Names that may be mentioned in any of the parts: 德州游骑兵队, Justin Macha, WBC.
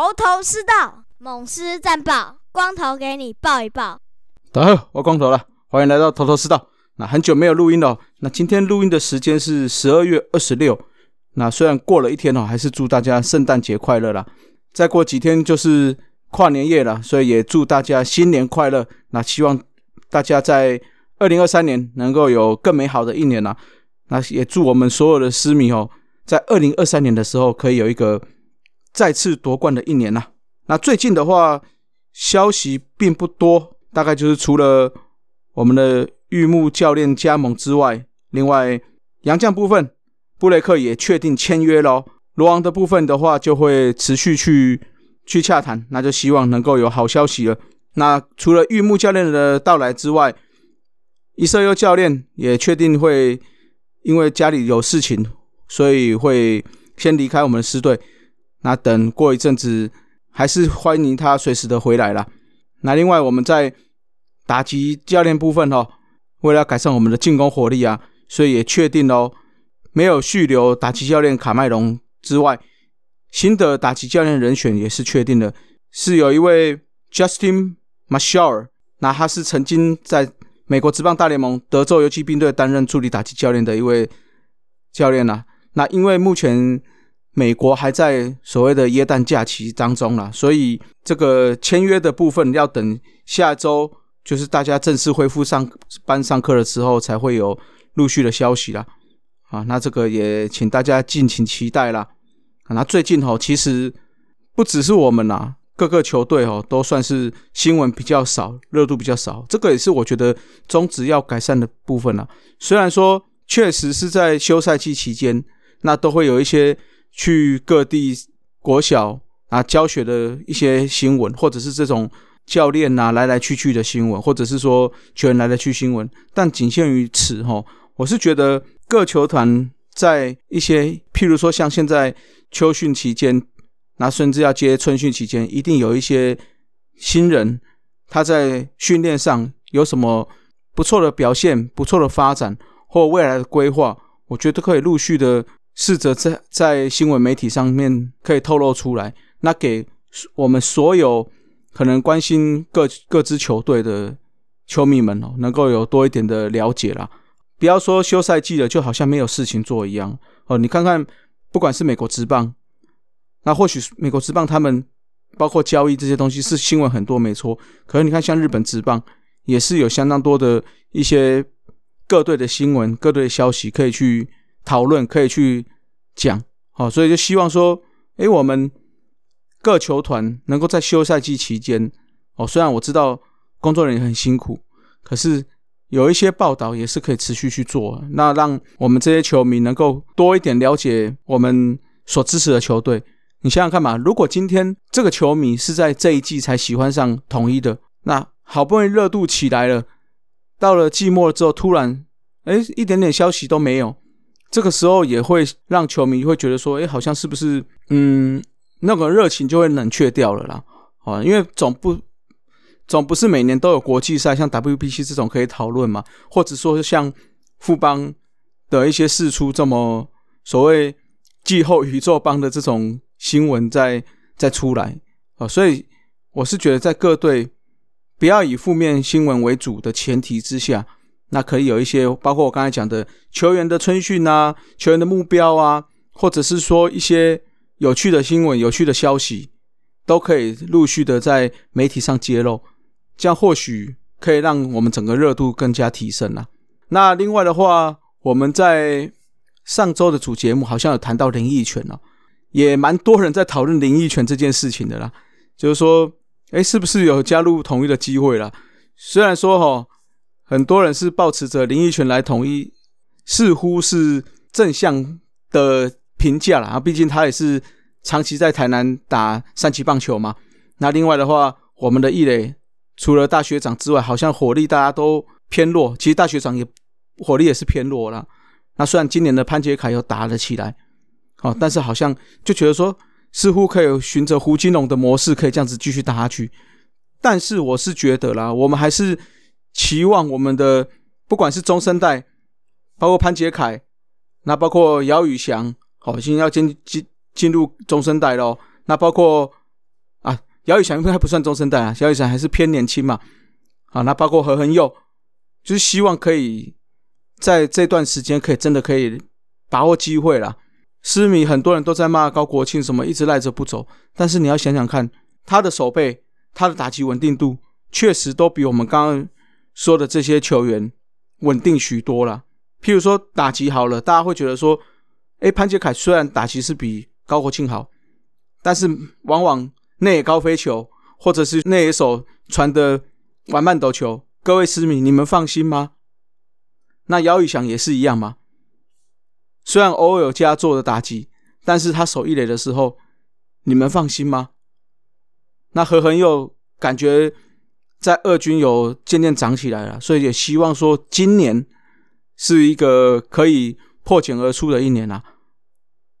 头头是道，猛狮战报，光头给你报一报。大家好，我光头了，欢迎来到头头是道。那很久没有录音了，那今天录音的时间是12月26。那虽然过了一天哦，还是祝大家圣诞节快乐啦。再过几天就是跨年夜了，所以也祝大家新年快乐。那希望大家在2023年能够有更美好的一年啦。那也祝我们所有的狮迷哦，在2023年的时候可以有一个再次夺冠的一年啦。那最近的话，消息并不多，大概就是除了我们的玉木教练加盟之外，另外洋将部分布雷克也确定签约咯，罗昂的部分的话就会持续去洽谈，那就希望能够有好消息了。那除了玉木教练的到来之外，伊瑟佑教练也确定会因为家里有事情，所以会先离开我们狮队，那等过一阵子还是欢迎他随时的回来啦。那另外我们在打击教练部分哦，为了改善我们的进攻火力啊，所以也确定哦，没有续留打击教练卡麦隆之外，新的打击教练人选也是确定的，是有一位 Justin macha， 那他是曾经在美国职棒大联盟德州游骑兵队担任助理打击教练的一位教练啊。那因为目前美国还在所谓的耶诞假期当中啦，所以这个签约的部分要等下周就是大家正式恢复上班上课的时候才会有陆续的消息啦。啊，那这个也请大家敬请期待啦。啊，那最近其实不只是我们啦，各个球队都算是新闻比较少，热度比较少，这个也是我觉得中职要改善的部分啦。虽然说确实是在休赛季期间，那都会有一些去各地国小啊教学的一些新闻，或者是这种教练啊来来去去的新闻，或者是说球员来来去新闻，但仅限于此齁。我是觉得各球团在一些譬如说像现在秋训期间，那甚至要接春训期间，一定有一些新人他在训练上有什么不错的表现，不错的发展或未来的规划，我觉得可以陆续的试着在新闻媒体上面可以透露出来，那给我们所有可能关心各支球队的球迷们哦，能够有多一点的了解啦。不要说休赛季了，就好像没有事情做一样哦。你看看，不管是美国职棒，那或许美国职棒他们包括交易这些东西是新闻很多没错，可是你看像日本职棒也是有相当多的一些各队的新闻、各队的消息可以去讨论、可以去讲哦。所以就希望说，我们各球团能够在休赛季期间虽然我知道工作人员很辛苦，可是有一些报道也是可以持续去做，那让我们这些球迷能够多一点了解我们所支持的球队。你想想看嘛，如果今天这个球迷是在这一季才喜欢上统一的，那好不容易热度起来了，到了季末之后突然一点点消息都没有，这个时候也会让球迷会觉得说好像是不是那个热情就会冷却掉了啦。因为总不是每年都有国际赛，像 WBC 这种可以讨论嘛，或者说像富邦的一些释出这么所谓季后宇宙帮的这种新闻再出来所以我是觉得在各队不要以负面新闻为主的前提之下，那可以有一些包括我刚才讲的球员的春训啊、球员的目标啊，或者是说一些有趣的新闻、有趣的消息都可以陆续的在媒体上揭露，这样或许可以让我们整个热度更加提升啦。那另外的话，我们在上周的主节目好像有谈到林益全也蛮多人在讨论林益全这件事情的啦，就是说是不是有加入统一的机会啦。虽然说很多人是抱持着林益全来统一似乎是正向的评价啦，毕竟他也是长期在台南打三级棒球嘛。那另外的话，我们的一垒除了大学长之外，好像火力大家都偏弱，其实大学长也火力也是偏弱啦。那虽然今年的潘杰凯又打了起来但是好像就觉得说似乎可以循着胡金龙的模式可以这样子继续打下去，但是我是觉得啦，我们还是期望我们的不管是中生代，包括潘杰凯，那包括姚宇翔已经要进入中生代了那包括姚以翔因为他不算中生代啊，姚以翔还是偏年轻嘛。好，那包括何恒佑，就是希望可以在这段时间可以真的可以把握机会啦。狮迷很多人都在骂高国庆什么一直赖着不走，但是你要想想看，他的守备、他的打击稳定度，确实都比我们刚刚说的这些球员稳定许多啦。譬如说打击好了，大家会觉得说，诶，潘杰凯虽然打击是比高国庆好，但是往往内野高飞球或者是内野手传的玩慢斗球，各位狮迷你们放心吗？那姚以翔也是一样嘛，虽然偶尔有佳作的打击，但是他守一垒的时候你们放心吗？那何恒佑感觉在二军有渐渐长起来了，所以也希望说今年是一个可以破茧而出的一年啊，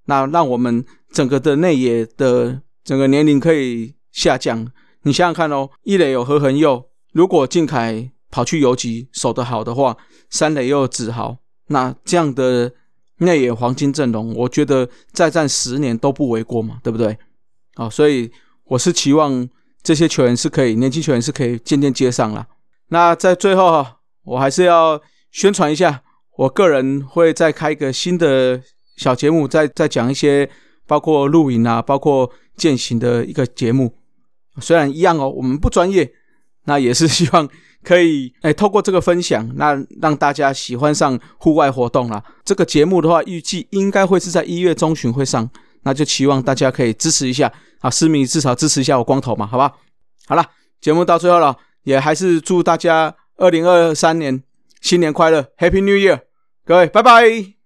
那让我们整个的内野的整个年龄可以下降。你想想看哦，一垒有何恒佑，如果靖凯跑去游击守得好的话，三垒又有子豪，那这样的内野黄金阵容，我觉得再战10年都不为过嘛，对不对？好，所以我是期望这些球员是可以，年轻球员是可以渐渐接上啦。那在最后我还是要宣传一下，我个人会再开一个新的小节目，再讲一些包括露营啊，包括健行的一个节目。虽然一样哦，我们不专业，那也是希望可以透过这个分享，那让大家喜欢上户外活动啦。这个节目的话，预计应该会是在1月中旬会上，那就期望大家可以支持一下啊，狮迷至少支持一下我光头嘛，好不好？好啦，节目到最后了，也还是祝大家2023年新年快乐 ，Happy New Year， 各位，拜拜。